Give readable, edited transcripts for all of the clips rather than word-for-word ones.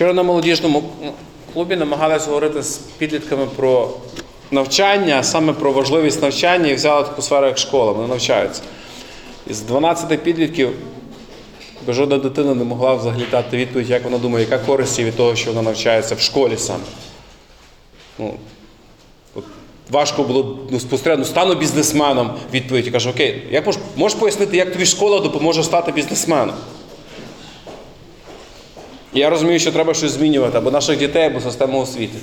Вчора на молодіжному клубі намагалися говорити з підлітками про навчання, саме про важливість навчання, і взяли таку сферу, як школа, вони навчаються. Із 12 підлітків жодна дитина не могла взагалі дати відповідь, як вона думає, яка користь від того, що вона навчається в школі саме. Важко було спостерігати, стану бізнесменом, відповідь, я кажу, окей, як можеш пояснити, як тобі школа допоможе стати бізнесменом? Я розумію, що треба щось змінювати, або наших дітей, або систему освіти.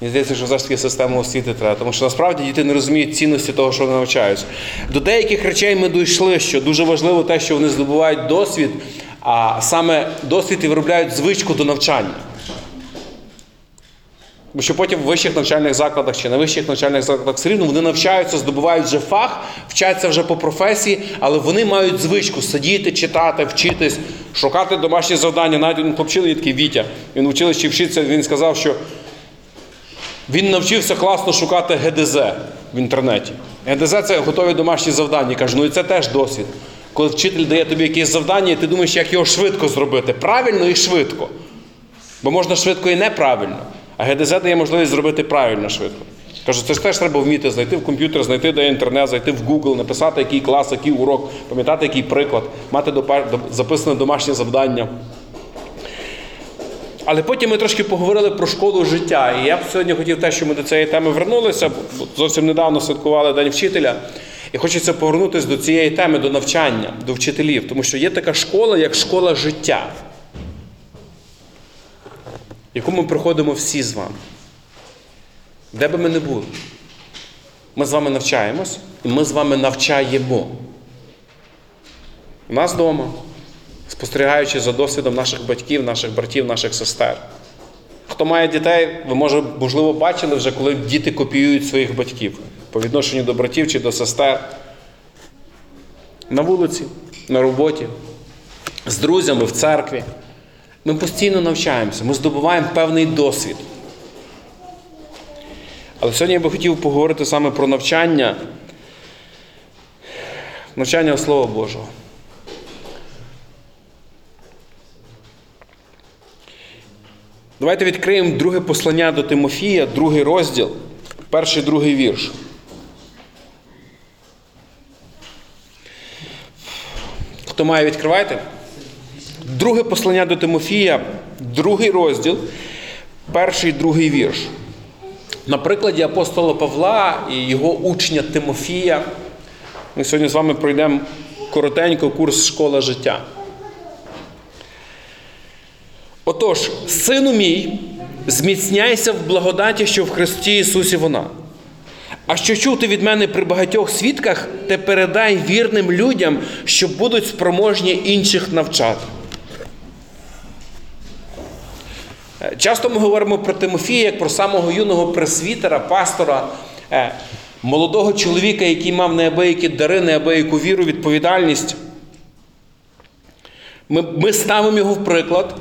Мені здається, що завжди систему освіти треба, тому що насправді діти не розуміють цінності того, що вони навчаються. До деяких речей ми дійшли, що дуже важливо те, що вони здобувають досвід, а саме досвід і виробляють звичку до навчання. Бо що потім в вищих навчальних закладах чи на вищих навчальних закладах все рівно вони навчаються, здобувають вже фах, вчаться вже по професії, але вони мають звичку сидіти, читати, вчитись, шукати домашні завдання. Навіть один хлопчина є такий Вітя, він в училищі вчиться, він сказав, що він навчився класно шукати ГДЗ в інтернеті. ГДЗ – це готові домашні завдання. Кажу, ну і це теж досвід. Коли вчитель дає тобі якесь завдання, і ти думаєш, як його швидко зробити. Правильно і швидко. Бо можна швидко і неправильно. А ГДЗ дає можливість зробити правильно швидко. Кажу, це ж теж треба вміти знайти в комп'ютер, знайти де інтернет, зайти в Google, написати, який клас, який урок, пам'ятати, який приклад, мати записане домашнє завдання. Але потім ми трошки поговорили про школу життя. І я б сьогодні хотів те, що ми до цієї теми вернулися, бо зовсім недавно святкували День вчителя. І хочеться повернутися до цієї теми, до навчання, до вчителів. Тому що є така школа, як школа життя, в яку ми приходимо всі з вами. Де би ми не були. Ми з вами навчаємось, і ми з вами навчаємо. У нас вдома, спостерігаючи за досвідом наших батьків, наших братів, наших сестер. Хто має дітей, ви, можливо, бачили вже, коли діти копіюють своїх батьків по відношенню до братів чи до сестер. На вулиці, на роботі, з друзями, в церкві. Ми постійно навчаємося, ми здобуваємо певний досвід. Але сьогодні я би хотів поговорити саме про навчання, навчання Слова Божого. Давайте відкриємо друге послання до Тимофія, другий розділ, перший, другий вірш. Хто має, відкривайте. Друге послання до Тимофія, другий розділ, перший, другий вірш. На прикладі апостола Павла і його учня Тимофія ми сьогодні з вами пройдемо коротенько курс «Школа життя». Отож, сину мій, зміцняйся в благодаті, що в Христі Ісусі вона. А що чув ти від мене при багатьох свідках, те передай вірним людям, що будуть спроможні інших навчати. Часто ми говоримо про Тимофія, як про самого юного пресвітера, пастора, молодого чоловіка, який мав неабиякі дари, неабияку віру, відповідальність. Ми ставимо його в приклад.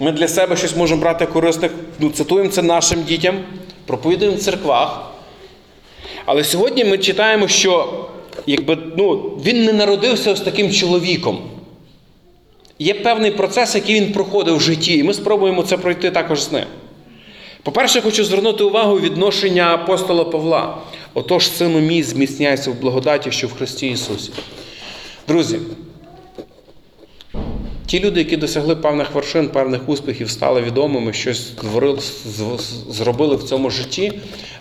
Ми для себе щось можемо брати корисних, цитуємо це нашим дітям, проповідуємо в церквах. Але сьогодні ми читаємо, що він не народився ось таким чоловіком. Є певний процес, який він проходив в житті, і ми спробуємо це пройти також з ним. По-перше, хочу звернути увагу відношення апостола Павла. Отож, сину мій, зміцняйся в благодаті, що в Христі Ісусі. Друзі, ті люди, які досягли певних вершин, певних успіхів, стали відомими, щось зробили в цьому житті,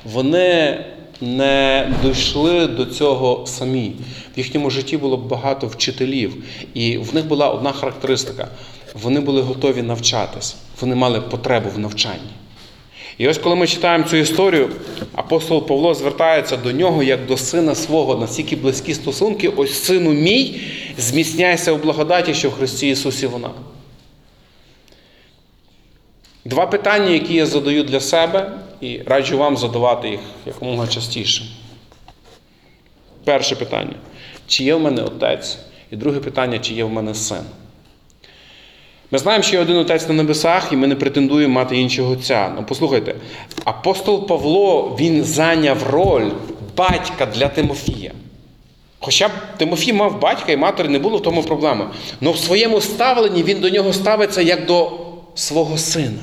вони не дійшли до цього самі. В їхньому житті було багато вчителів. І в них була одна характеристика. Вони були готові навчатись. Вони мали потребу в навчанні. І ось коли ми читаємо цю історію, апостол Павло звертається до нього, як до сина свого. Настільки близькі стосунки. Ось, сину мій, зміцняйся в благодаті, що в Христі Ісусі вона. Два питання, які я задаю для себе, і раджу вам задавати їх якомога частіше. Перше питання. Чи є в мене отець? І друге питання, чи є в мене син? Ми знаємо, що є один отець на небесах, і ми не претендуємо мати іншого отця. Ну, послухайте, апостол Павло, він зайняв роль батька для Тимофія. Хоча б Тимофій мав батька і матері, не було в тому проблеми. Но в своєму ставленні він до нього ставиться як до свого Сина.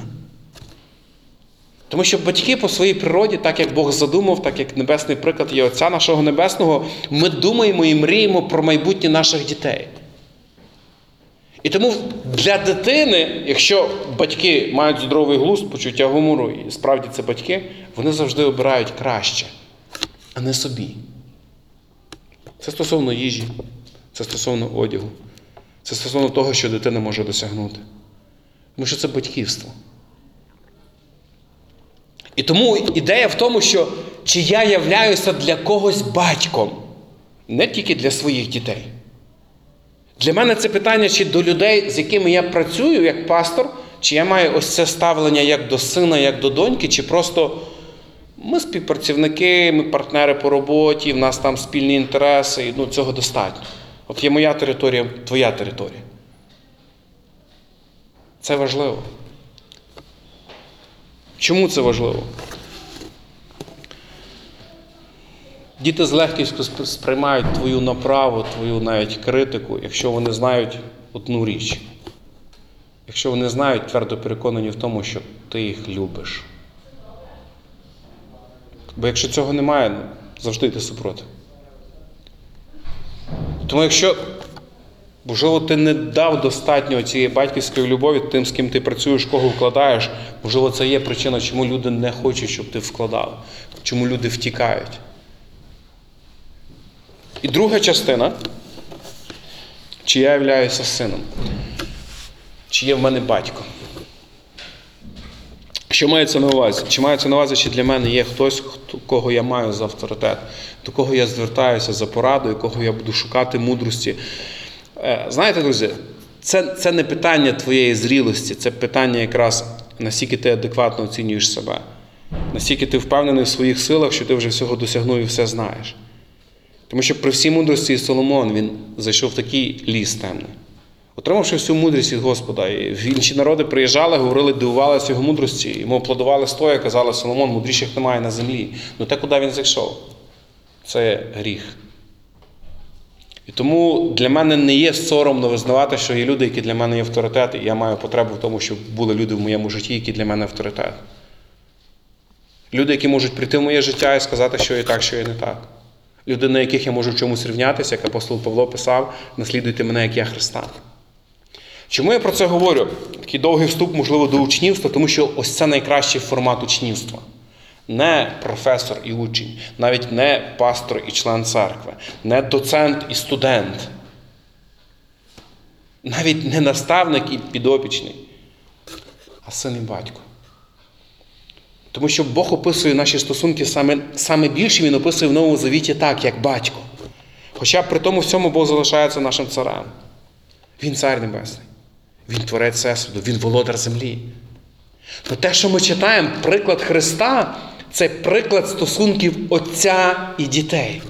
Тому що батьки по своїй природі, так як Бог задумав, так як небесний приклад є Отця нашого Небесного, ми думаємо і мріємо про майбутнє наших дітей. І тому для дитини, якщо батьки мають здоровий глузд, почуття гумору, і справді це батьки, вони завжди обирають краще, а не собі. Це стосовно їжі, це стосовно одягу, це стосовно того, що дитина може досягнути. Тому що це батьківство. І тому ідея в тому, що чи я являюся для когось батьком, не тільки для своїх дітей. Для мене це питання, чи до людей, з якими я працюю як пастор, чи я маю ось це ставлення як до сина, як до доньки, чи просто ми співпрацівники, ми партнери по роботі, в нас там спільні інтереси, ну цього достатньо. От є моя територія, твоя територія. Це важливо. Чому це важливо? Діти з легкістю сприймають твою направу, твою навіть критику, якщо вони знають одну річ. Якщо вони знають, твердо переконані в тому, що ти їх любиш. Бо якщо цього немає, завжди ти супроти. Тому якщо, можливо, ти не дав достатньо цієї батьківської любові тим, з ким ти працюєш, кого вкладаєш, можливо, це є причина, чому люди не хочуть, щоб ти вкладав, чому люди втікають. І друга частина, чи я являюся сином, чи є в мене батько. Що мається на увазі? Чи мається на увазі, чи для мене є хтось, кого я маю за авторитет, до кого я звертаюся за порадою, кого я буду шукати мудрості. Знаєте, друзі, це не питання твоєї зрілості, це питання якраз, наскільки ти адекватно оцінюєш себе, наскільки ти впевнений в своїх силах, що ти вже всього досягнув і все знаєш. Тому що при всій мудрості Соломон, він зайшов в такий ліс темний. Отримавши всю мудрість від Господа, і інші народи приїжджали, говорили, дивувалися його мудрості, йому аплодували стоя, казали, Соломон, мудріших немає на землі. Ну те, куди він зайшов? Це гріх. І тому для мене не є соромно визнавати, що є люди, які для мене є авторитет, і я маю потребу в тому, щоб були люди в моєму житті, які для мене авторитет. Люди, які можуть прийти в моє життя і сказати, що я так, що я не так. Люди, на яких я можу в чомусь рівнятися, як апостол Павло писав, наслідуйте мене, як я Христа. Чому я про це говорю? Такий довгий вступ, можливо, до учнівства, тому що ось це найкращий формат учнівства. Не професор і учень, навіть не пастор і член церкви, не доцент і студент, навіть не наставник і підопічний, а син і батько. Тому що Бог описує наші стосунки саме більше, Він описує в Новому Завіті так, як батько. Хоча при тому всьому Бог залишається нашим царем. Він цар небесний. Він творець всесвіту, він володар землі. Про те, що ми читаємо, приклад Христа – це приклад стосунків Отця і дітей.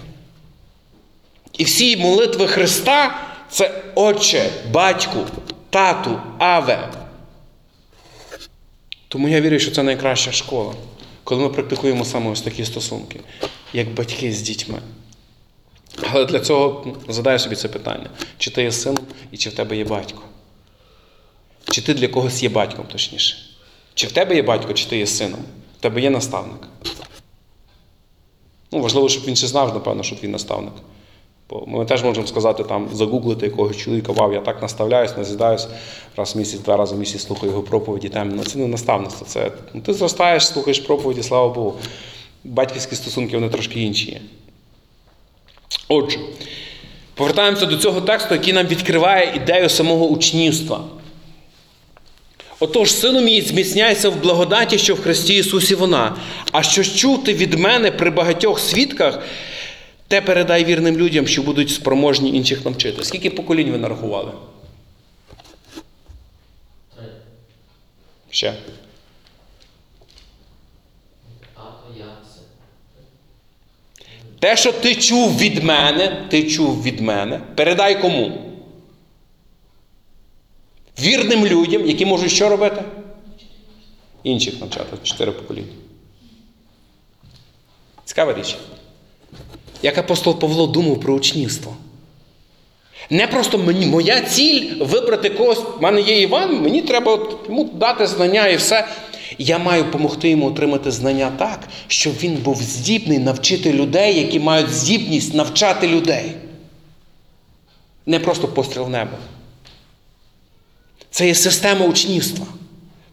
І всі молитви Христа – це Отче, Батьку, Тату, Аве. Тому я вірю, що це найкраща школа, коли ми практикуємо саме ось такі стосунки, як батьки з дітьми. Але для цього задай собі це питання. Чи ти є син і чи в тебе є батько? Чи ти для когось є батьком, точніше? Чи в тебе є батько, чи ти є сином? В тебе є наставник? Ну, важливо, щоб він ще знав, напевно, що твій наставник. Бо ми теж можемо сказати, там, загуглити якогось чоловіка, вау, я так наставляюсь, назідаюсь, раз в місяць, два рази в місяць слухаю його проповіді. Там, це не наставництво, це ну, ти зростаєш, слухаєш проповіді, слава Богу. Батьківські стосунки, вони трошки інші є. Отже, повертаємося до цього тексту, який нам відкриває ідею самого учнівства. Отож, сину мій, зміцняйся в благодаті, що в Христі Ісусі вона. А що чув ти від мене при багатьох свідках, те передай вірним людям, що будуть спроможні інших навчити. Скільки поколінь ви нарахували? Ще. Те, що ти чув від мене, передай кому? Вірним людям, які можуть що робити? Інших навчати. 4 покоління. Цікава річ. Як апостол Павло думав про учнівство. Не просто мені, моя ціль вибрати когось, в мене є Іван, мені треба йому дати знання і все. Я маю допомогти йому отримати знання так, щоб він був здібний навчити людей, які мають здібність навчати людей. Не просто постріл в небо. Це є система учнівства.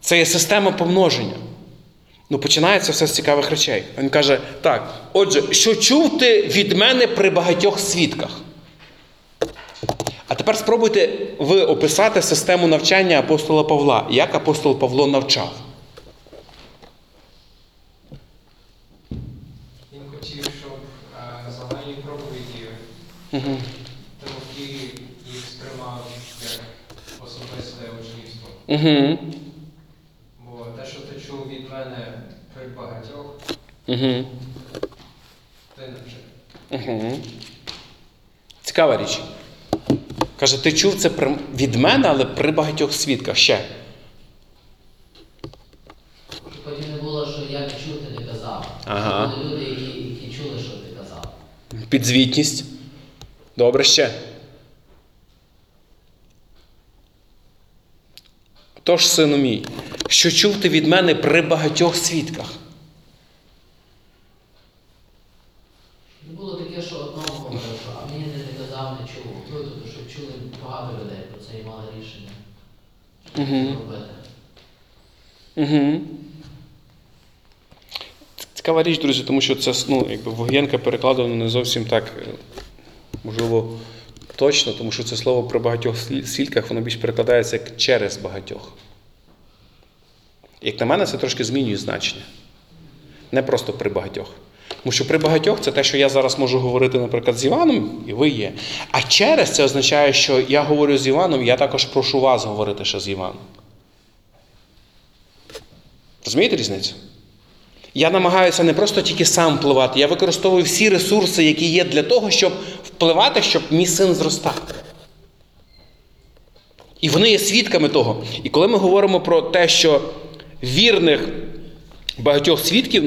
Це є система помноження. Ну, починається все з цікавих речей. Він каже, так, отже, що чув ти від мене при багатьох свідках? А тепер спробуйте ви описати систему навчання апостола Павла. Як апостол Павло навчав? Він хотів, щоб загальні проповіді Тимофій їх сприймав як особисте учнівство. Бо те, що ти чув від мене при багатьох, ти навчив. Цікава річ. Каже, ти чув це від мене, але при багатьох свідках. Ще. Потім не було, що я не чув, ти не казав. Ага. Це були люди, які чули, що ти казав. Підзвітність. Добре, ще. Тож, сину мій, що чув ти від мене при багатьох свідках? Не було таке, що одному говорив, а мені не казав, не чув. Чули багато людей про це і мали рішення, що робити. Цікава річ, друзі, тому що це, Воєнка перекладено не зовсім так, можливо, точно, тому що це слово про багатьох свідках, воно більш перекладається як через багатьох. Як на мене, це трошки змінює значення. Не просто при багатьох. Тому що при багатьох це те, що я зараз можу говорити, наприклад, з Іваном, і ви є. А через це означає, що я говорю з Іваном, я також прошу вас говорити ще з Іваном. Розумієте різницю? Я намагаюся не просто тільки сам впливати, я використовую всі ресурси, які є для того, щоб впливати, щоб мій син зростав. І вони є свідками того. І коли ми говоримо про те, що вірних багатьох свідків,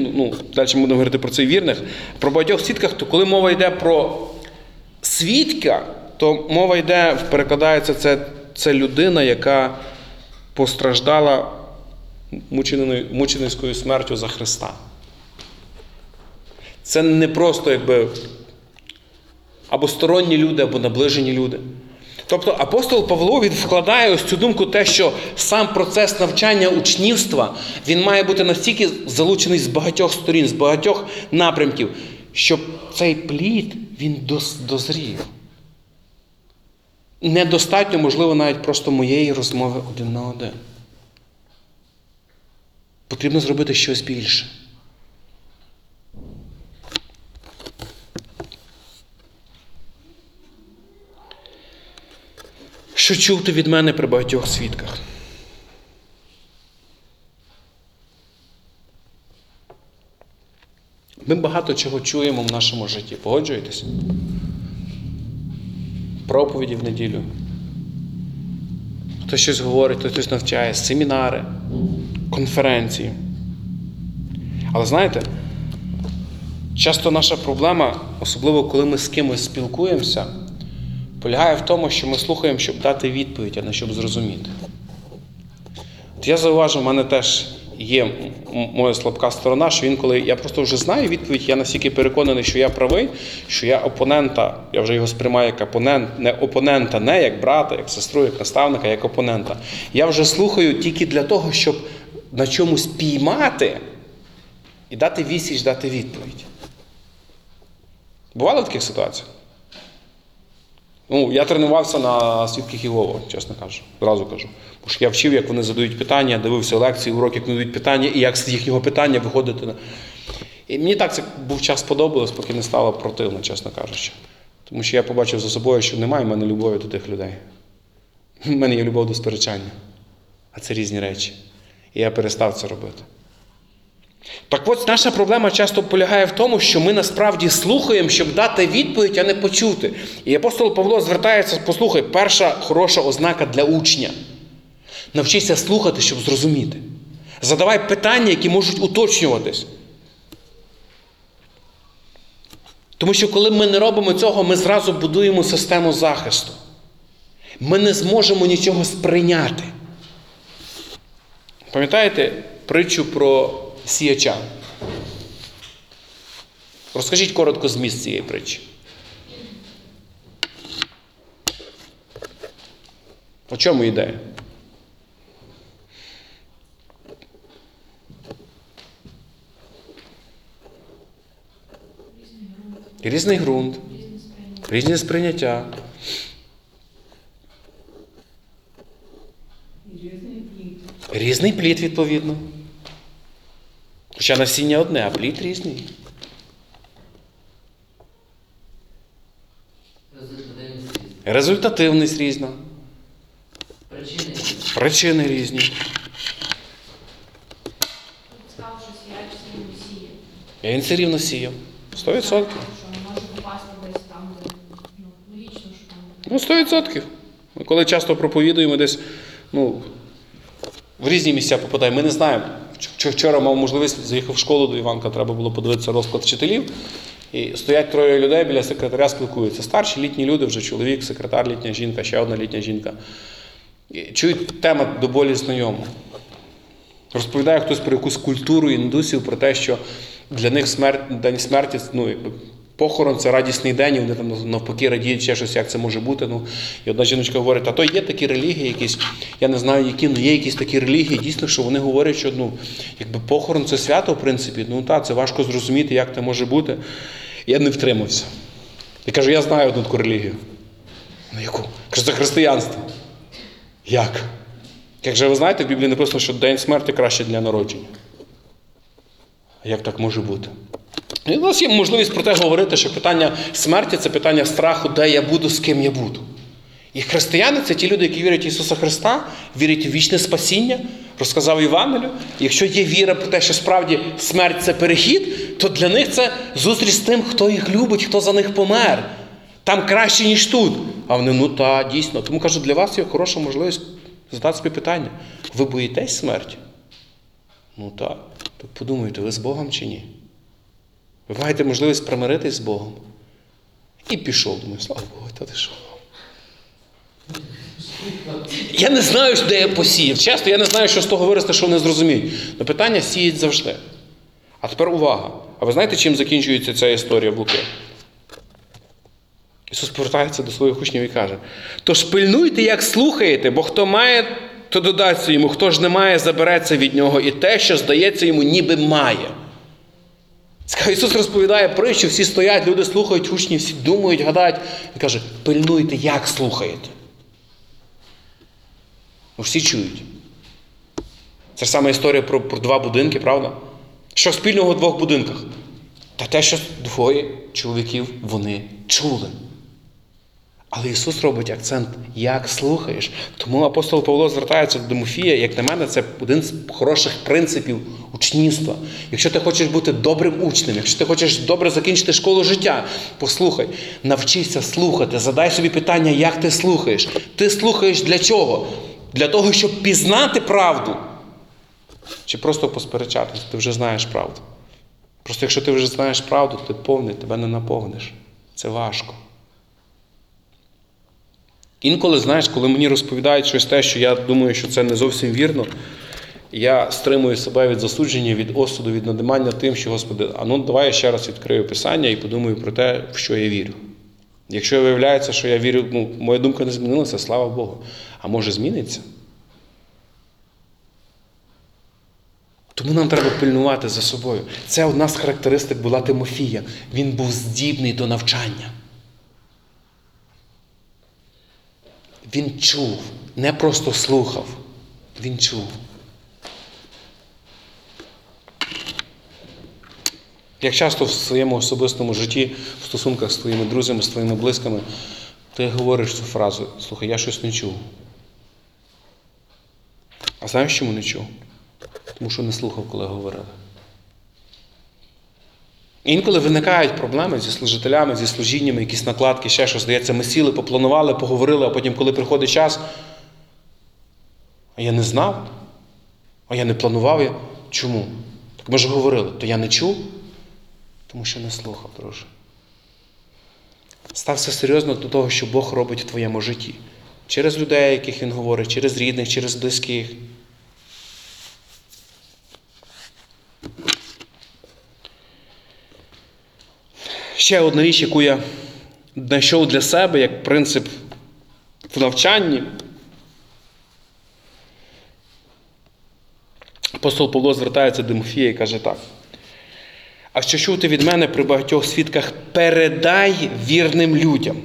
далі ми будемо говорити про цих вірних, про багатьох свідках, то коли мова йде про свідка, то мова йде, перекладається, це людина, яка постраждала мученицькою смертю за Христа. Це не просто або сторонні люди, або наближені люди. Тобто апостол Павло вкладає ось цю думку те, що сам процес навчання учнівства, він має бути настільки залучений з багатьох сторін, з багатьох напрямків, щоб цей плід, він дозрів. Недостатньо, можливо, навіть просто моєї розмови один на один. Потрібно зробити щось більше. Що чув ти від мене при багатьох свідках? Ми багато чого чуємо в нашому житті. Погоджуєтесь? Проповіді в неділю. Хтось щось говорить, хтось щось навчає. Семінари, конференції. Але знаєте, часто наша проблема, особливо коли ми з кимось спілкуємося, полягає в тому, що ми слухаємо, щоб дати відповідь, а не щоб зрозуміти. От я зауважу, в мене теж є моя слабка сторона, що інколи я просто вже знаю відповідь, я настільки переконаний, що я правий, що я опонента, я вже його сприймаю як опонента, не як брата, як сестру, як наставника, як опонента. Я вже слухаю тільки для того, щоб на чомусь піймати і дати відсіч, дати відповідь. Бувало в таких ситуаціях? Я тренувався на свідках Єгови, чесно кажу, одразу кажу. Бо ж я вчив, як вони задають питання, дивився лекції, уроки, як вони дають питання, і як з їхнього питання виходити. І мені так це був час подобалось, поки не стало противно, чесно кажучи. Тому що я побачив за собою, що немає в мене любові до тих людей. У мене є любов до сперечання. А це різні речі. І я перестав це робити. Так от, наша проблема часто полягає в тому, що ми насправді слухаємо, щоб дати відповідь, а не почути. І апостол Павло звертається, послухай, перша хороша ознака для учня. Навчися слухати, щоб зрозуміти. Задавай питання, які можуть уточнюватись. Тому що коли ми не робимо цього, ми зразу будуємо систему захисту. ми не зможемо нічого сприйняти. Пам'ятаєте притчу про сіяча? Розкажіть коротко зміст цієї притчі. О чому йде? Різний ґрунт, різні сприйняття. Різний плід, відповідно. Хоча насіння одне, а плід різний. Результативність різна. Причини різні. І він все рівно сіяв. 100%. 100%. Ми коли часто проповідуємо десь, в різні місця попадаємо. Ми не знаємо. Вчора мав можливість, заїхав в школу до Іванка, треба було подивитися розклад вчителів. І стоять троє людей біля секретаря, спілкуються. Старші, літні люди, вже чоловік, секретар, літня жінка, ще одна літня жінка. І чують тему до болі знайому. Розповідає хтось про якусь культуру індусів, про те, що для них день смерті, похорон – це радісний день, і вони там навпаки радіють ще щось, як це може бути. І одна жіночка говорить, а то є такі релігії якісь, я не знаю які, але є якісь такі релігії, дійсно, що вони говорять, що якби похорон – це свято, в принципі, це важко зрозуміти, як це може бути. Я не втримався. Я кажу, я знаю одну таку релігію. Ну яку? Кажу, це християнство. Як? Як же ви знаєте, в Біблії написано, що день смерті краще для народження. А як так може бути? І у нас є можливість про те говорити, що питання смерті – це питання страху, де я буду, з ким я буду. І християни – це ті люди, які вірять в Ісуса Христа, вірять у вічне спасіння, розказав Євангелію. Якщо є віра про те, що справді смерть – це перехід, то для них це зустріч з тим, хто їх любить, хто за них помер. Там краще, ніж тут. А вони, дійсно. Тому кажу, для вас є хороша можливість задати собі питання. Ви боїтесь смерті? Так подумайте, ви з Богом чи ні? Ви маєте можливість примиритись з Богом. І пішов, думаю, слава Богу, та ти що? Я не знаю, де я посіяв. Чесно, я не знаю, що з того виросте, що вони зрозуміють. Але питання сіють завжди. А тепер увага. А ви знаєте, чим закінчується ця історія в Луки? Ісус повертається до своїх учнів і каже, тож пильнуйте, як слухаєте, бо хто має, то додасться йому, хто ж не має, забереться від нього, і те, що здається йому, ніби має. Ісус розповідає притчу, всі стоять, люди слухають, учні всі думають, гадають. Він каже, пильнуйте, як слухаєте. Всі чують. Це ж сама історія про два будинки, правда? Що спільного у двох будинках? Та те, що двоє чоловіків вони чули. Але Ісус робить акцент, як слухаєш. Тому апостол Павло звертається до Тимофія, як на мене, це один з хороших принципів учнівства. Якщо ти хочеш бути добрим учнем, якщо ти хочеш добре закінчити школу життя, послухай, навчися слухати, задай собі питання, як ти слухаєш. Ти слухаєш для чого? Для того, щоб пізнати правду. Чи просто посперечатися, ти вже знаєш правду. Просто якщо ти вже знаєш правду, ти повний, тебе не наповниш. Це важко. Інколи, коли мені розповідають щось те, що я думаю, що це не зовсім вірно, я стримую себе від засудження, від осуду, від надимання тим, що, Господи, давай я ще раз відкрию Писання і подумаю про те, в що я вірю. Якщо виявляється, що я вірю, моя думка не змінилася, слава Богу. А може зміниться? Тому нам треба пильнувати за собою. Це одна з характеристик була Тимофія. Він був здібний до навчання. Він чув, не просто слухав. Він чув. Як часто в своєму особистому житті, в стосунках з твоїми друзями, з твоїми близькими, ти говориш цю фразу, слухай, я щось не чув. А знаєш, чому не чув? Тому що не слухав, коли говорили. Інколи виникають проблеми зі служителями, зі служіннями, якісь накладки, ще щось, здається, ми сіли, попланували, поговорили, а потім, коли приходить час, а я не знав, а я не планував. Чому? Так ми ж говорили, то я не чув, тому що не слухав, друже. Стався серйозно до того, що Бог робить в твоєму житті. через людей, яких він говорить, через рідних, через близьких. Ще одна річ, яку я знайшов для себе як принцип в навчанні. Апостол Павло звертається до Тимофія і каже так. А що чув ти від мене при багатьох свідках, передай вірним людям.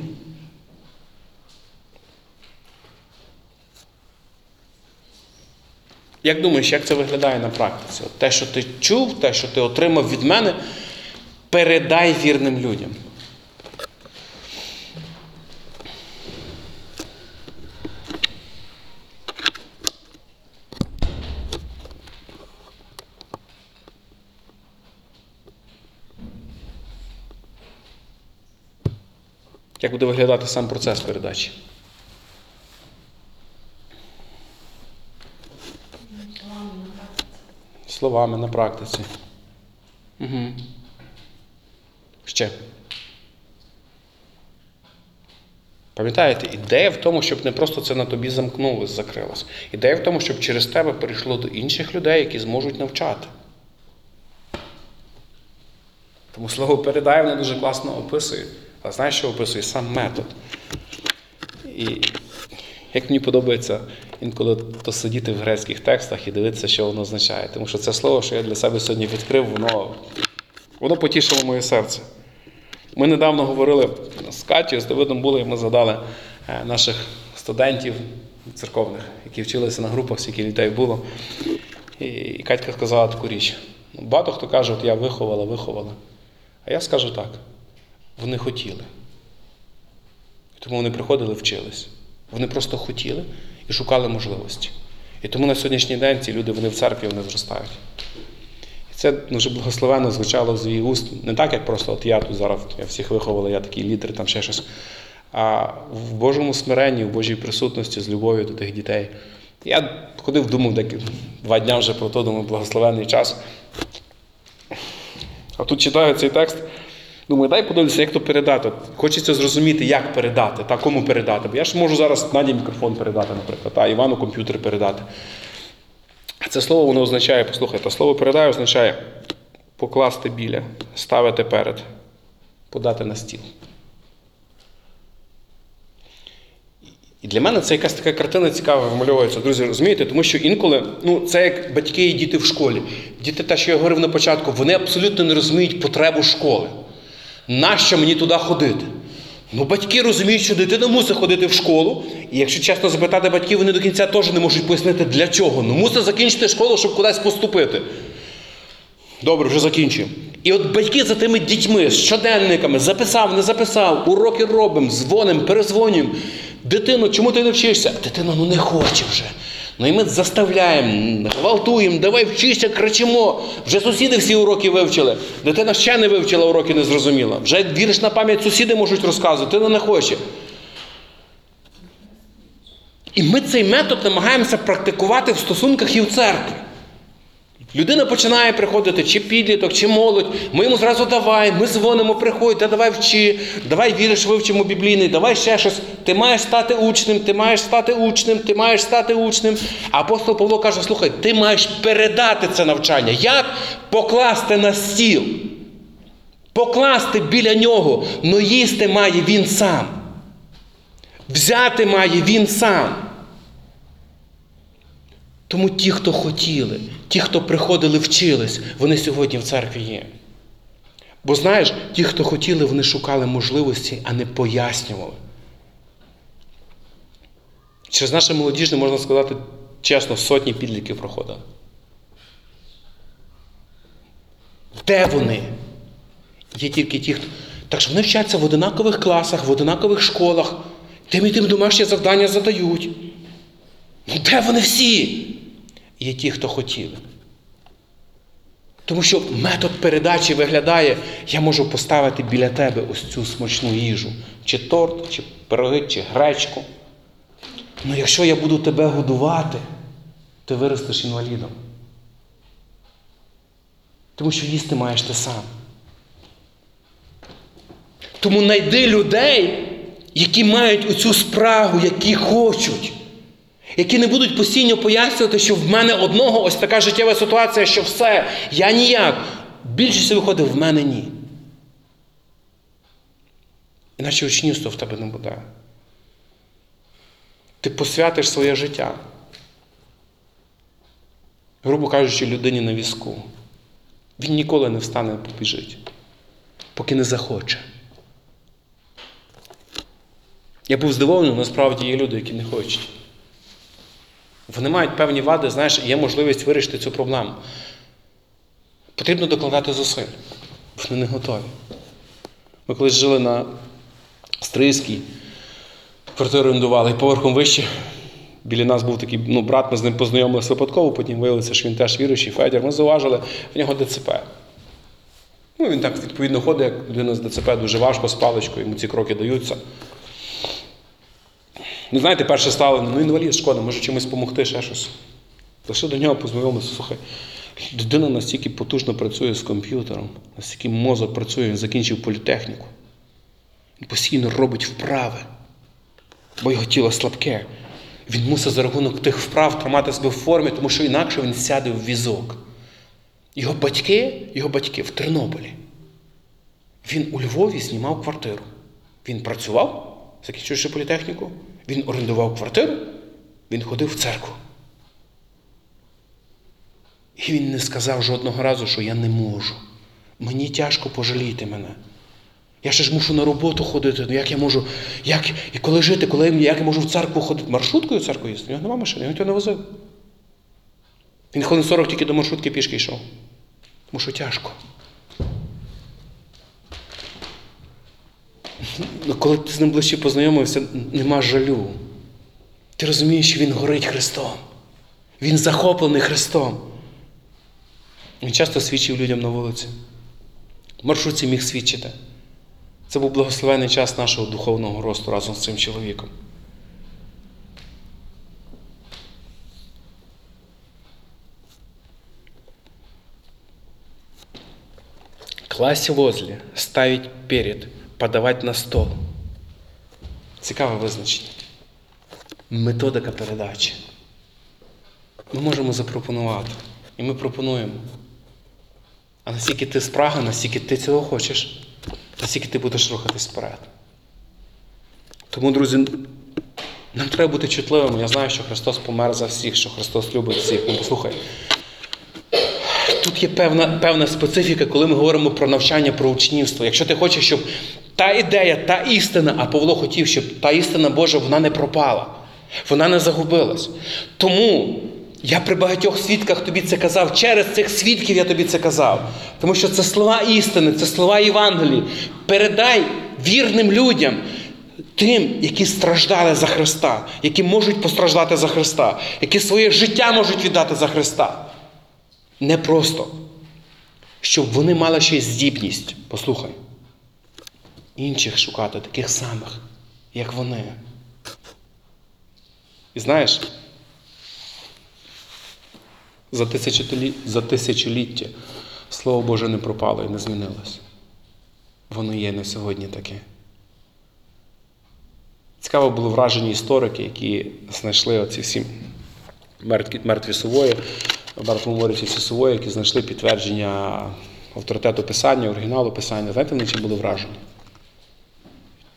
Як думаєш, як це виглядає на практиці? Те, що ти чув, те, що ти отримав від мене, передай вірним людям. Як буде виглядати сам процес передачі? Словами на практиці. Угу. Ще. Пам'ятаєте, ідея в тому, щоб не просто це на тобі замкнулось, закрилось. Ідея в тому, щоб через тебе перейшло до інших людей, які зможуть навчати. Тому слово «передай» воно дуже класно описує. А знаєш, що описує? Сам метод. І як мені подобається інколи то сидіти в грецьких текстах і дивитися, що воно означає. Тому що це слово, що я для себе сьогодні відкрив, воно потішило моє серце. Ми недавно говорили з Катєю, з Давидом були, і ми згадали наших студентів церковних, які вчилися на групах, скільки людей було. І Катька сказала таку річ. Багато хто каже, от я виховала. А я скажу так. Вони хотіли. І тому вони приходили, вчились. Вони просто хотіли і шукали можливості. І тому на сьогоднішній день ці люди, вони в церкві, вони зростають. І це дуже благословенно звучало з її уст. Не так, як просто от я тут зараз, я всіх виховала, я такий лідер, там ще щось. А в Божому смиренні, в Божій присутності, з любов'ю до тих дітей. Я ходив, думав, 2 дні вже про то, думаю, благословенний час. А тут читаю цей текст. Думаю, дай подивлюся, як то передати. Хочеться зрозуміти, як передати, та кому передати. Бо я ж можу зараз Наді мікрофон передати, наприклад, а Івану комп'ютер передати. Це слово, воно означає, послухайте, слово «передай» означає покласти біля, ставити перед, подати на стіл. І для мене це якась така картина цікава вимальовується, друзі, розумієте? Тому що інколи, це як батьки і діти в школі. Діти, те, що я говорив на початку, вони абсолютно не розуміють потребу школи. Нащо мені туди ходити? Батьки розуміють, що дитина мусить ходити в школу. І якщо чесно запитати батьків, вони до кінця теж не можуть пояснити, для чого. Мусить закінчити школу, щоб кудись поступити. Добре, вже закінчуємо. І от батьки за тими дітьми, з щоденниками, записав, не записав, уроки робимо, дзвонимо, перезвонюємо. Дитино, чому ти не вчишся? Дитина, не хоче вже. І ми заставляємо, гвалтуємо, давай вчися, кричимо. Вже сусіди всі уроки вивчили. Дитина ще не вивчила уроки, не зрозуміла. Вже віриш на пам'ять, сусіди можуть розказувати, дитина не хоче. І ми цей метод намагаємося практикувати в стосунках і в церкві. Людина починає приходити, чи підліток, чи молодь. Ми йому зразу давай, ми дзвонимо, приходь, та давай вчи, давай віриш, вивчимо біблійний, давай ще щось. Ти маєш стати учнем, ти маєш стати учнем, ти маєш стати учнем. А апостол Павло каже, слухай, ти маєш передати це навчання. Як? Покласти на стіл. Покласти біля нього, но їсти має він сам. Взяти має він сам. Тому ті, хто хотіли, ті, хто приходили, вчились, вони сьогодні в церкві є. Бо знаєш, ті, хто хотіли, вони шукали можливості, а не пояснювали. Через наше молодіжне, можна сказати, чесно, сотні підлітків проходили. Де вони? Є тільки ті, хто... Так що вони вчаться в одинакових класах, в одинакових школах. Тим і тим домашні завдання задають. Де вони всі? Є ті, хто хотіли. Тому що метод передачі виглядає, я можу поставити біля тебе ось цю смачну їжу. Чи торт, чи пироги, чи гречку. Якщо я буду тебе годувати, ти виростеш інвалідом. Тому що їсти маєш ти сам. Тому найди людей, які мають оцю спрагу, які хочуть, які не будуть постійно пояснювати, що в мене одного ось така життєва ситуація, що все, я ніяк. Більшість виходить, в мене ні. Іначе учнівство в тебе не буде. Ти посвятиш своє життя. Грубо кажучи, людині на візку. Він ніколи не встане і побіжить, поки не захоче. Я був здивований, насправді є люди, які не хочуть. Вони мають певні вади, знаєш, є можливість вирішити цю проблему. Потрібно докладати зусиль. Вони не готові. Ми колись жили на Стрийській, квартиру орендували, і поверхом вище біля нас був такий брат, ми з ним познайомилися випадково, потім виявилося, що він теж віруючий, Федір. Ми зауважили, в нього ДЦП. Він так відповідно ходить, як людина з ДЦП, дуже важко, з паличкою, йому ці кроки даються. Ну, знаєте, перше ставлення, інвалід, шкода, може чимось допомогти, ще щось. Лише до нього познайомилися, слухай, людина настільки потужно працює з комп'ютером, настільки мозок працює, він закінчив політехніку. Він постійно робить вправи, бо його тіло слабке. Він мусить за рахунок тих вправ тримати себе в формі, тому що інакше він сяде в візок. Його батьки в Тернополі. Він у Львові знімав квартиру. Він працював, закінчивши політехніку. Він орендував квартиру, він ходив в церкву. І він не сказав жодного разу, що я не можу. Мені тяжко, пожалійте мене. Я ще ж мушу на роботу ходити. Ну як я можу, і коли жити, як я можу в церкву ходити? Маршруткою в церкву їздити? У нього нема машини, він його не возив. Він хвилин 40 тільки до маршрутки пішки йшов. Тому що тяжко. Коли ти з ним ближче познайомився, нема жалю. Ти розумієш, що він горить Христом. Він захоплений Христом. Він часто свідчив людям на вулиці. В маршрутці міг свідчити. Це був благословенний час нашого духовного росту разом з цим чоловіком. Класть возле, ставить перед, подавать на стол. Цікаве визначення. Методика передачі. Ми можемо запропонувати. І ми пропонуємо. А наскільки ти спрага, наскільки ти цього хочеш, наскільки ти будеш рухатись вперед. Тому, друзі, нам треба бути чутливими. Я знаю, що Христос помер за всіх, що Христос любить всіх. Ну, послухай, тут є певна специфіка, коли ми говоримо про навчання, про учнівство. Якщо ти хочеш, щоб та ідея, та істина, а Павло хотів, щоб та істина Божа, вона не пропала, вона не загубилась. Тому я при багатьох свідках тобі це казав, через цих свідків я тобі це казав. Тому що це слова істини, це слова Євангелії. Передай вірним людям, тим, які страждали за Христа, які можуть постраждати за Христа, які своє життя можуть віддати за Христа. Не просто. Щоб вони мали ще й здібність, послухай, інших шукати, таких самих, як вони. І знаєш, за тисячоліття Слово Боже не пропало і не змінилось. Воно є на сьогодні таке. Цікаво були вражені історики, які знайшли оці всі мертві сувої, в Мертвому морі всі сувої, які знайшли підтвердження авторитету Писання, оригіналу Писання. Знаєте, вони чим були вражені?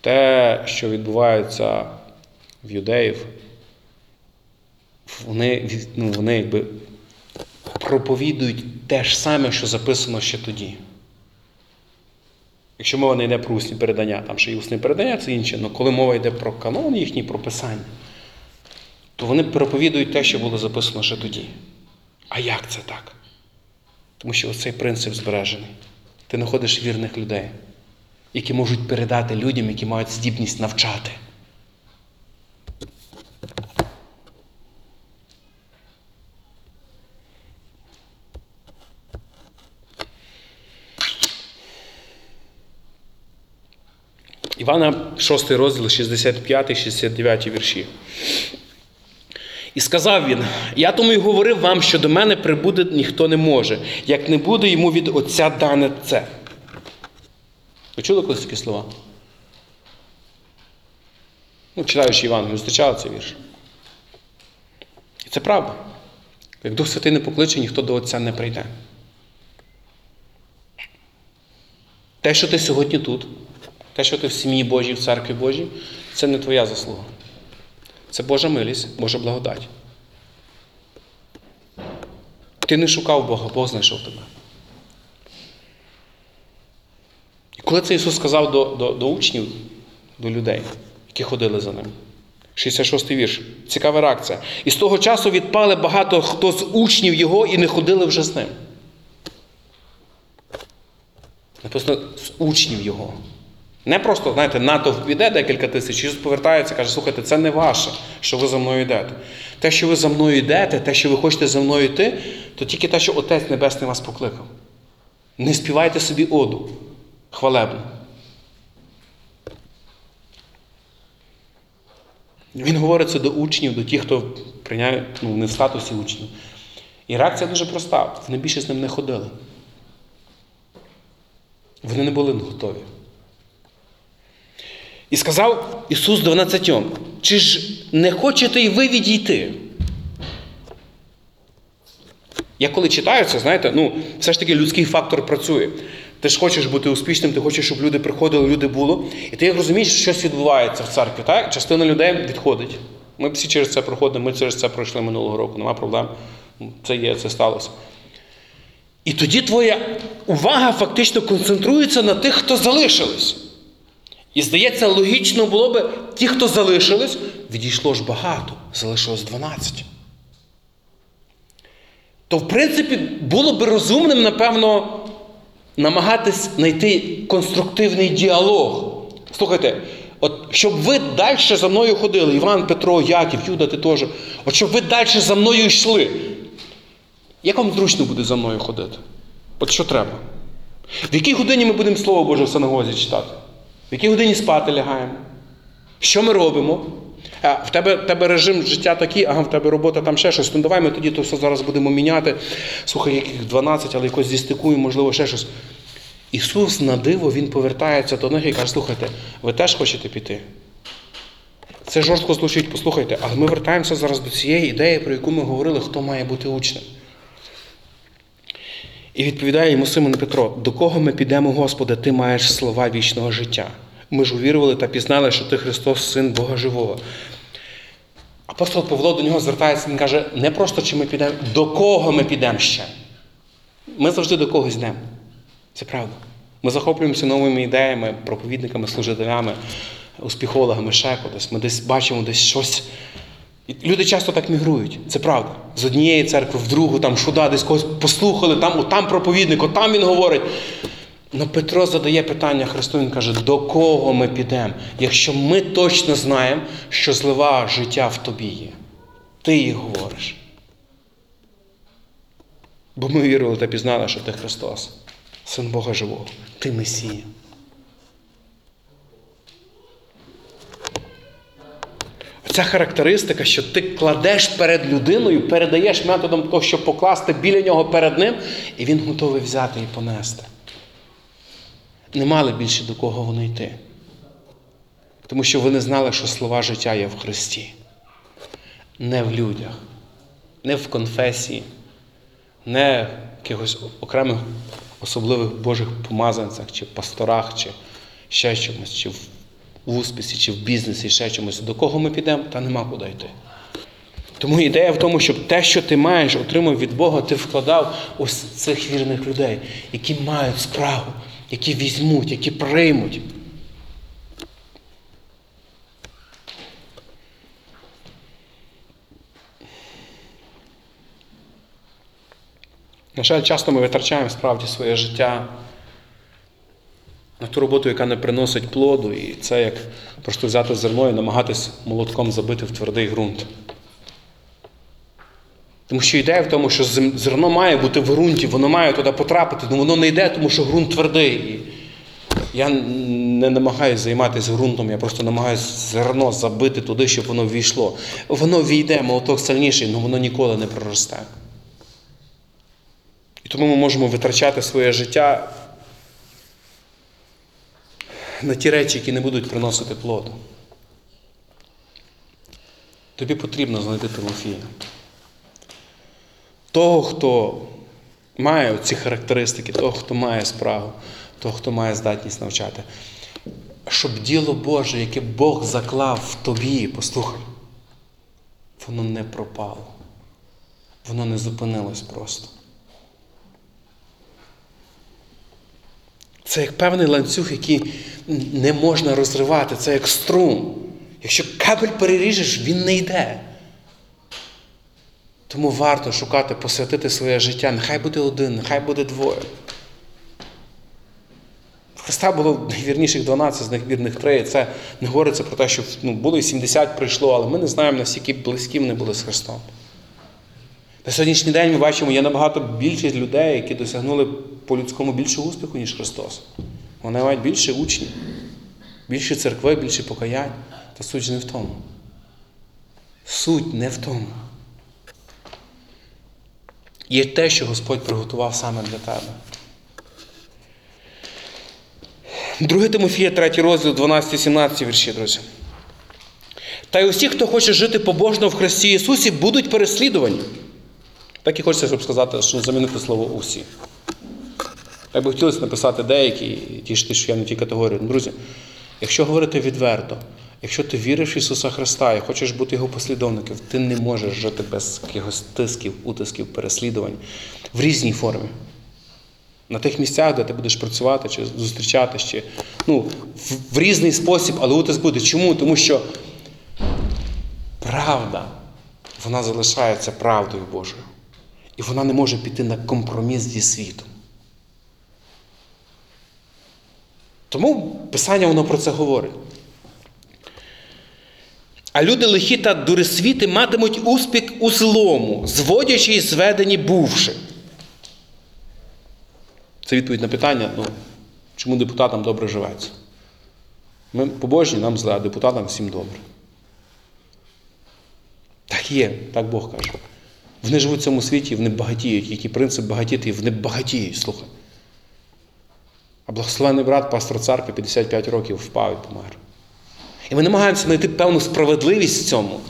Те, що відбувається в юдеїв, вони якби проповідують те ж саме, що записано ще тоді. Якщо мова не йде про усні передання, там ще й усні передання, це інше, але коли мова йде про канон їхній, про Писання, то вони проповідують те, що було записано ще тоді. А як це так? Тому що оцей принцип збережений. Ти знаходиш вірних людей, які можуть передати людям, які мають здібність навчати. Івана 6 розділ, 65-69 вірші. І сказав він, я тому й говорив вам, що до мене прибуде ніхто не може, як не буде йому від Отця дане це. Ви чули колись такі слова? Ну, читаючи Євангелію, зустрічали цей вірш. І це правда. Як Дух Святий не покличе, ніхто до Отця не прийде. Те, що ти сьогодні тут, те, що ти в сім'ї Божій, в церкві Божій, це не твоя заслуга. Це Божа милість, Божа благодать. Ти не шукав Бога, Бог знайшов тебе. І коли це Ісус сказав до учнів, до людей, які ходили за ним. 66-й вірш. Цікава реакція. І з того часу відпали багато хто з учнів його і не ходили вже з ним. Написано, з учнів його. Не просто, знаєте, натовп іде декілька тисяч, Ісус повертається і каже, слухайте, це не ваше, що ви за мною йдете. Те, що ви за мною йдете, те, що ви хочете за мною йти, то тільки те, що Отець Небесний вас покликав. Не співайте собі оду хвалебну. Він говорить це до учнів, до тих, хто прийняв, ну, не в статусі учнів. І реакція дуже проста. Вони більше з ним не ходили. Вони не були готові. І сказав Ісус 12-тьом, чи ж не хочете й ви відійти? Я коли читаю це, знаєте, все ж таки людський фактор працює. Ти ж хочеш бути успішним, ти хочеш, щоб люди приходили, люди було. І ти розумієш, що щось відбувається в церкві, так? Частина людей відходить. Ми всі через це проходимо, ми через це пройшли минулого року, нема проблем. Це є, це сталося. І тоді твоя увага фактично концентрується на тих, хто залишились. І, здається, логічно було би, ті, хто залишились, відійшло ж багато, залишилось 12. То, в принципі, було би розумним, напевно, намагатись знайти конструктивний діалог. Слухайте, от щоб ви далі за мною ходили, Іван, Петро, Яків, Юда, ти теж, от щоб ви далі за мною йшли, як вам зручно буде за мною ходити? От що треба? В якій годині ми будемо Слово Боже в синагозі читати? В якій годині спати лягаємо? Що ми робимо? А, в тебе режим життя такий, ага, в тебе робота там ще щось. Ну давай ми тоді то все зараз будемо міняти. Слухай, яких 12, але якось зістикуємо, можливо, ще щось. Ісус на диво, Він повертається до них і каже, слухайте, ви теж хочете піти? Це жорстко звучить, послухайте. Але ми вертаємося зараз до цієї ідеї, про яку ми говорили, хто має бути учнем. І відповідає йому Симон Петро, до кого ми підемо, Господи, ти маєш слова вічного життя. Ми ж увірували та пізнали, що ти Христос, Син Бога Живого. Апостол Павло до нього звертається, він каже, не просто чи ми підемо, до кого ми підемо ще. Ми завжди до когось йдемо. Це правда. Ми захоплюємося новими ідеями, проповідниками, служителями, успіхологами, ще кудись. Ми десь бачимо десь щось. Люди часто так мігрують, це правда. З однієї церкви в другу, там шуда, десь когось послухали, там проповідник, отам він говорить. Но Петро задає питання Христу, він каже, до кого ми підемо, якщо ми точно знаємо, що злива життя в тобі є. Ти її говориш. Бо ми вірили та пізнали, що ти Христос, Син Бога Живого, ти Месія. Ця характеристика, що ти кладеш перед людиною, передаєш методом того, щоб покласти біля нього перед ним, і він готовий взяти і понести. Не мали більше до кого вони йти. Тому що вони знали, що слова життя є в Христі. Не в людях, не в конфесії, не в якихось окремих особливих Божих помазанцях, чи пасторах, чи ще чомусь, чи в успісі, чи в бізнесі, ще чомусь. До кого ми підемо, та нема куди йти. Тому ідея в тому, щоб те, що ти маєш, отримав від Бога, ти вкладав у цих вірних людей, які мають справу, які візьмуть, які приймуть. На жаль, часто ми витрачаємо справді своє життя на ту роботу, яка не приносить плоду, і це як просто взяти зерно і намагатись молотком забити в твердий ґрунт. Тому що ідея в тому, що зерно має бути в ґрунті, воно має туди потрапити, але воно не йде, тому що ґрунт твердий. І я не намагаюся займатися ґрунтом, я просто намагаюся зерно забити туди, щоб воно ввійшло. Воно війде, молоток сильніший, але воно ніколи не проросте. І тому ми можемо витрачати своє життя на ті речі, які не будуть приносити плоду. Тобі потрібно знайти Тимофія. Того, хто має ці характеристики, того, хто має справу, того, хто має здатність навчати. Щоб діло Боже, яке Бог заклав в тобі, послухай, воно не пропало. Воно не зупинилось просто. Це як певний ланцюг, який не можна розривати. Це як струм. Якщо кабель переріжеш, він не йде. Тому варто шукати, посвятити своє життя. Нехай буде один, нехай буде двоє. В Христа було найвірніших 12, з них вірних 3. Це не говориться про те, що було і 70 прийшло, але ми не знаємо, наскільки близькі вони були з Христом. На сьогоднішній день ми бачимо, є набагато більшість людей, які досягнули по-людському більшого успіху, ніж Христос. Вони мають більше учнів, більше церкви, більше покаянь. Та суть не в тому. Суть не в тому. Є те, що Господь приготував саме для тебе. 2 Тимофія, 3 розділ, 12-17 вірші, друзі. Та й усі, хто хоче жити побожно в Христі Ісусі, будуть переслідувані. Так і хочеться, щоб сказати, що замінити слово «усі». Так би хотілося написати деякі, ті, що я не ті категорії. Ну, друзі, якщо говорити відверто, якщо ти віриш в Ісуса Христа і хочеш бути Його послідовником, ти не можеш жити без якихось тисків, утисків, переслідувань в різній формі. На тих місцях, де ти будеш працювати, чи зустрічатись, чи в різний спосіб, але утиск буде. Чому? Тому що правда, вона залишається правдою Божою. І вона не може піти на компроміс зі світом. Тому Писання, воно про це говорить. А люди лихі та дурисвіти матимуть успіх у злому, зводячи і зведені бувши. Це відповідь на питання, чому депутатам добре живеться. Ми побожні, нам зле, а депутатам всім добре. Так є, так Бог каже. Вони живуть в цьому світі, вони багатіють. Який принцип багатіти? Вони багатіють, слухай. А благословений брат, пастор церкви, 55 років впав і помер. І ми намагаємося знайти певну справедливість в цьому.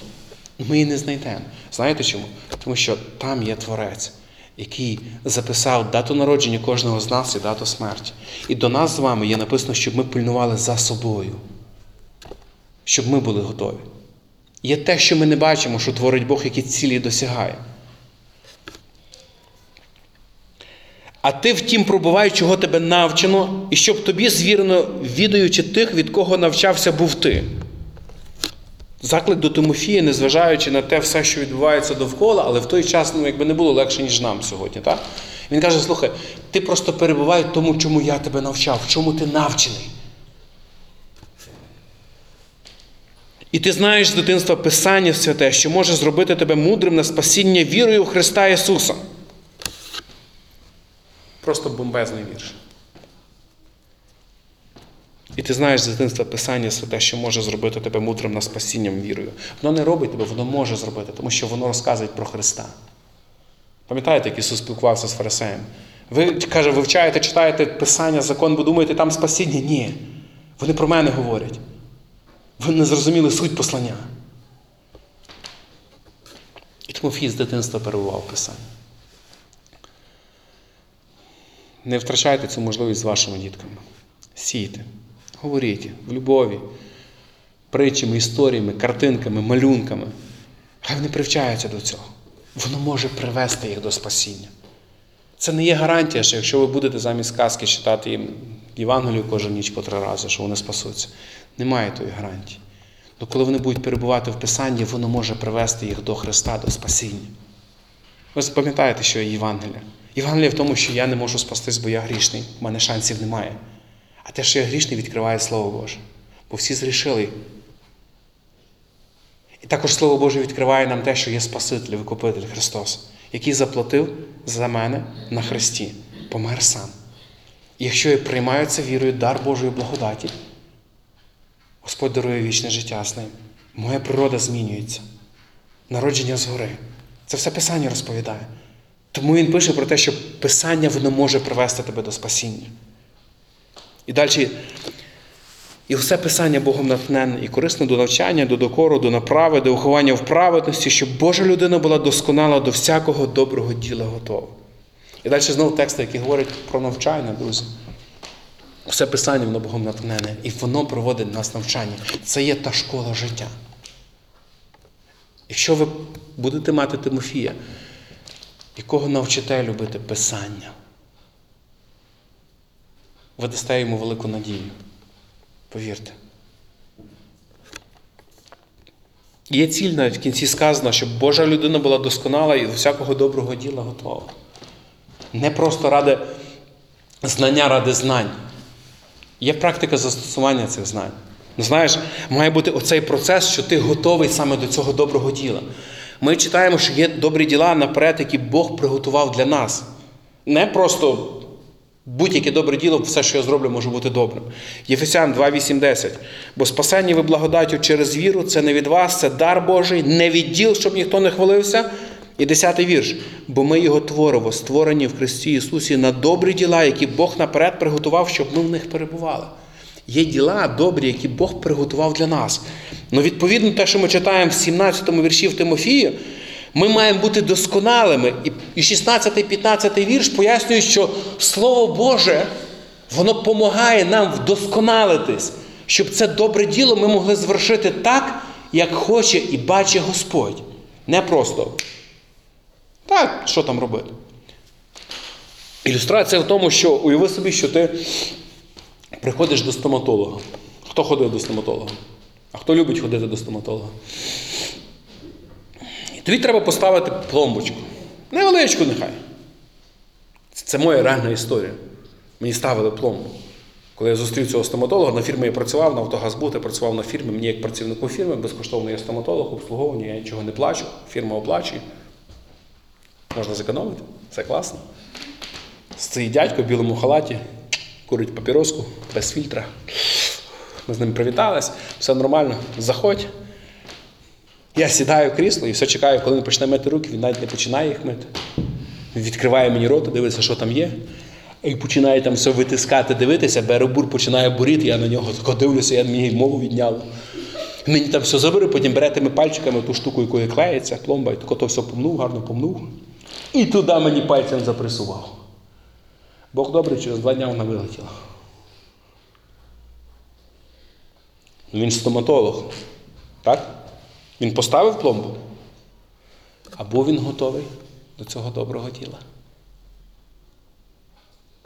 Ми її не знайдемо. Знаєте чому? Тому що там є Творець, який записав дату народження кожного з нас і дату смерті. І до нас з вами є написано, щоб ми пильнували за собою. Щоб ми були готові. Є те, що ми не бачимо, що творить Бог, які цілі досягає. А ти втім пробувай, чого тебе навчено, і щоб тобі звірено, відаючи тих, від кого навчався був ти. Заклик до Тимофія, незважаючи на те все, що відбувається довкола, але в той час, якби не було легше, ніж нам сьогодні, так? Він каже, слухай, ти просто перебувай в тому, чому я тебе навчав, в чому ти навчений. І ти знаєш з дитинства Писання Святе, що може зробити тебе мудрим на спасіння вірою в Христа Ісуса. Просто бомбезний вірш. І ти знаєш з дитинства Писання Святе, що може зробити тебе мудрим на спасіння вірою. Воно не робить тебе, воно може зробити, тому що воно розказує про Христа. Пам'ятаєте, як Ісус спілкувався з фарисеєм? Ви, каже, вивчаєте, читаєте Писання, закон, бо думаєте, там спасіння? Ні. Вони про мене говорять. Ви не зрозуміли суть послання. І Тимофій з дитинства перебував в Писанні. Не втрачайте цю можливість з вашими дітками. Сійте, говоріть в любові, притчами, історіями, картинками, малюнками. Хай вони привчаються до цього. Воно може привести їх до спасіння. Це не є гарантія, що якщо ви будете замість казки читати їм Євангелію кожну ніч по 3 рази, що вони спасуться. Немає тої гарантії. Але коли вони будуть перебувати в Писанні, воно може привести їх до Христа, до спасіння. Ви пам'ятаєте, що є Євангелія? Євангелія в тому, що я не можу спастись, бо я грішний, в мене шансів немає. А те, що я грішний, відкриває Слово Боже. Бо всі зрішили. І також Слово Боже відкриває нам те, що є Спаситель, Викупитель Христос, який заплатив за мене на хресті, помер сам. І якщо я приймаю це вірою, дар Божої благодаті, Господь дарує вічне життя з ним. Моя природа змінюється. Народження згори. Це все Писання розповідає. Тому він пише про те, що Писання, воно може привести тебе до спасіння. І далі І все Писання Богом натхненне і корисне до навчання, до докору, до направи, до уховання в праведності, щоб Божа людина була досконала, до всякого доброго діла готова. І далі знову тексти, які говорять про навчання, друзі. Все Писання, воно Богом натхнене, і воно проводить нас навчання. Це є та школа життя. Якщо ви будете мати Тимофія, якого навчите любити Писання, ви дасте йому велику надію. Повірте. Є ціль, навіть в кінці сказано, щоб Божа людина була досконала і до всякого доброго діла готова. Не просто ради знання, ради знань. Є практика застосування цих знань. Ну, знаєш, має бути оцей процес, що ти готовий саме до цього доброго діла. Ми читаємо, що є добрі діла наперед, які Бог приготував для нас. Не просто будь-яке добре діло, все, що я зроблю, може бути добрим. Єфесян 2:8-10. Бо спасені ви благодаттю через віру, це не від вас, це дар Божий, не від діл, щоб ніхто не хвалився. І 10-й вірш. Бо ми його творимо, створені в Христі Ісусі на добрі діла, які Бог наперед приготував, щоб ми в них перебували. Є діла добрі, які Бог приготував для нас. Ну, відповідно, те, що ми читаємо в 17-му вірші в Тимофію, ми маємо бути досконалими. І 16-15 вірш пояснює, що Слово Боже, воно допомагає нам вдосконалитись, щоб це добре діло ми могли звершити так, як хоче і бачить Господь. Не просто так, що там робити. Ілюстрація в тому, що уяви собі, що ти приходиш до стоматолога. Хто ходив до стоматолога? А хто любить ходити до стоматолога? Тобі треба поставити пломбочку. Невеличку нехай. Це моя реальна історія. Мені ставили пломбу. Коли я зустрів цього стоматолога, на фірмі я працював, на Автогазбуті, працював на фірмі. Мені як працівнику фірми, безкоштовно я стоматолог, обслуговування, я нічого не плачу, фірма оплачує. Можна зекономити, все класно. Стоїть дядько в білому халаті, курить папіроску, без фільтра. Ми з ним привітались, все нормально, заходь. Я сідаю в крісло і все чекаю, коли він почне мити руки, він навіть не починає їх мити. Він відкриває мені рота, дивиться, що там є. І починає там все витискати, дивитися, беребур починає буріти, я на нього так дивлюся, я мені мову відняло. Мені там все заберу, потім бере тими пальчиками ту штуку, якою клеїться, пломба, і то все помнув, гарно помнув. І туди мені пальцем запресував. Бог добрий, через 2 дні вона вилетіла. Він стоматолог, так? Він поставив пломбу? Або він готовий до цього доброго діла?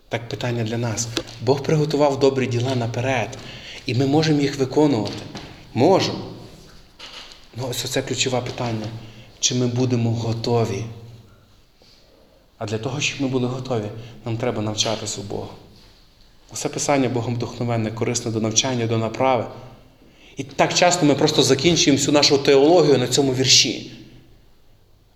Так питання для нас. Бог приготував добрі діла наперед. І ми можемо їх виконувати. Можемо. Ну ось оце ключове питання. Чи ми будемо готові? А для того, щоб ми були готові, нам треба навчатися у Бога. Усе Писання Богом вдохновенне, корисне до навчання, до направи. І так часто ми просто закінчуємо всю нашу теологію на цьому вірші.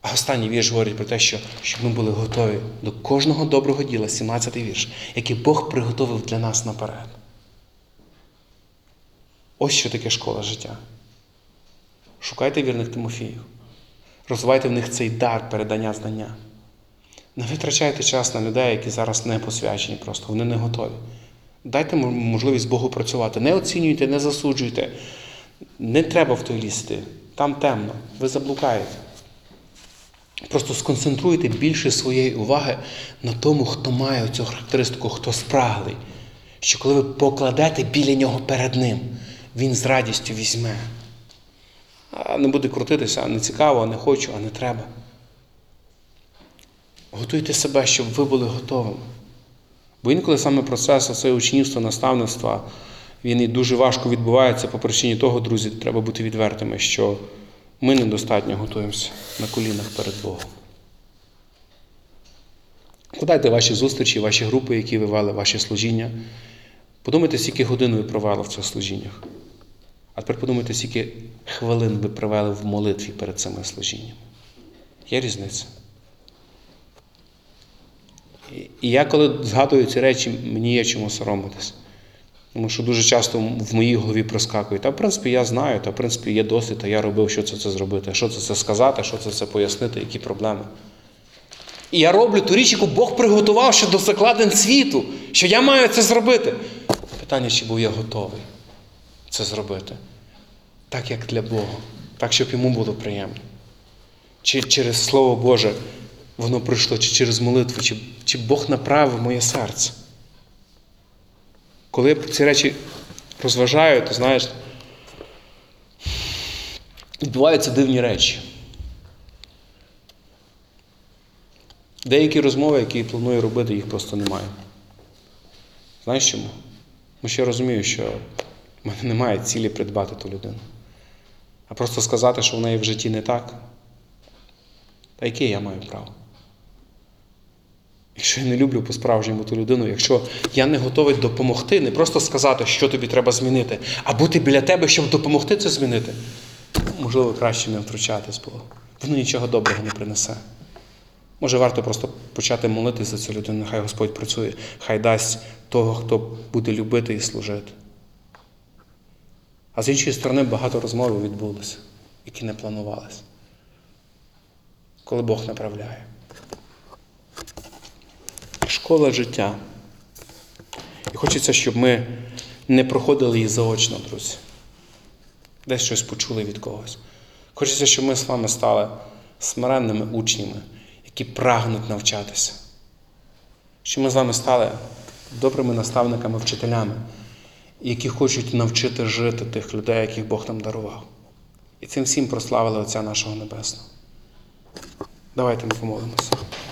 А останній вірш говорить про те, що щоб ми були готові до кожного доброго діла, 17-й вірш, який Бог приготовив для нас наперед. Ось що таке школа життя. Шукайте вірних Тимофіїв. Розвивайте в них цей дар передання знання. Не витрачайте час на людей, які зараз не посвячені просто, вони не готові. Дайте можливість Богу працювати. Не оцінюйте, не засуджуйте. Не треба в той лізти. Там темно. Ви заблукаєте. Просто сконцентруйте більше своєї уваги на тому, хто має цю характеристику, хто спраглий. Що коли ви покладете біля нього перед ним, він з радістю візьме. А не буде крутитися, а не цікаво, а не хочу, а не треба. Готуйте себе, щоб ви були готовими. Бо інколи саме процес оце учнівства, наставництва, він і дуже важко відбувається по причині того, друзі, треба бути відвертими, що ми недостатньо готуємося на колінах перед Богом. Подайте ваші зустрічі, ваші групи, які ви вели, ваші служіння. Подумайте, скільки годин ви провели в цих служіннях. А тепер подумайте, скільки хвилин ви провели в молитві перед цими служіннями. Є різниця. І я, коли згадую ці речі, мені є чому соромитись. Тому що дуже часто в моїй голові проскакує. Та, в принципі, я знаю, та, в принципі, є досвід, та я робив, що це зробити, що це сказати, що це пояснити, які проблеми. І я роблю ту річ, яку Бог приготував щодо закладин світу, що я маю це зробити. Питання, чи був я готовий. це зробити. Так, як для Бога. Так, щоб йому було приємно. Чи через Слово Боже воно прийшло, чи через молитву, чи Бог направив моє серце. Коли я ці речі розважаю, то, знаєш, відбуваються дивні речі. Деякі розмови, які я планую робити, їх просто немає. Знаєш чому? Тому що я розумію, що в мене немає цілі придбати ту людину. А просто сказати, що в неї в житті не так. Та яке я маю право? Якщо я не люблю по-справжньому ту людину, якщо я не готовий допомогти, не просто сказати, що тобі треба змінити, а бути біля тебе, щоб допомогти це змінити, можливо, краще не втручатись було. Воно нічого доброго не принесе. Може, варто просто почати молитися за цю людину, нехай Господь працює, хай дасть того, хто буде любити і служити. А з іншої сторони, багато розмов відбулося, які не планувалися. Коли Бог направляє. Школа життя. І хочеться, щоб ми не проходили її заочно, друзі. Десь щось почули від когось. Хочеться, щоб ми з вами стали смиренними учнями, які прагнуть навчатися. Щоб ми з вами стали добрими наставниками, вчителями, які хочуть навчити жити тих людей, яких Бог нам дарував. І цим всім прославили Отця нашого Небесного. Давайте ми помолимося.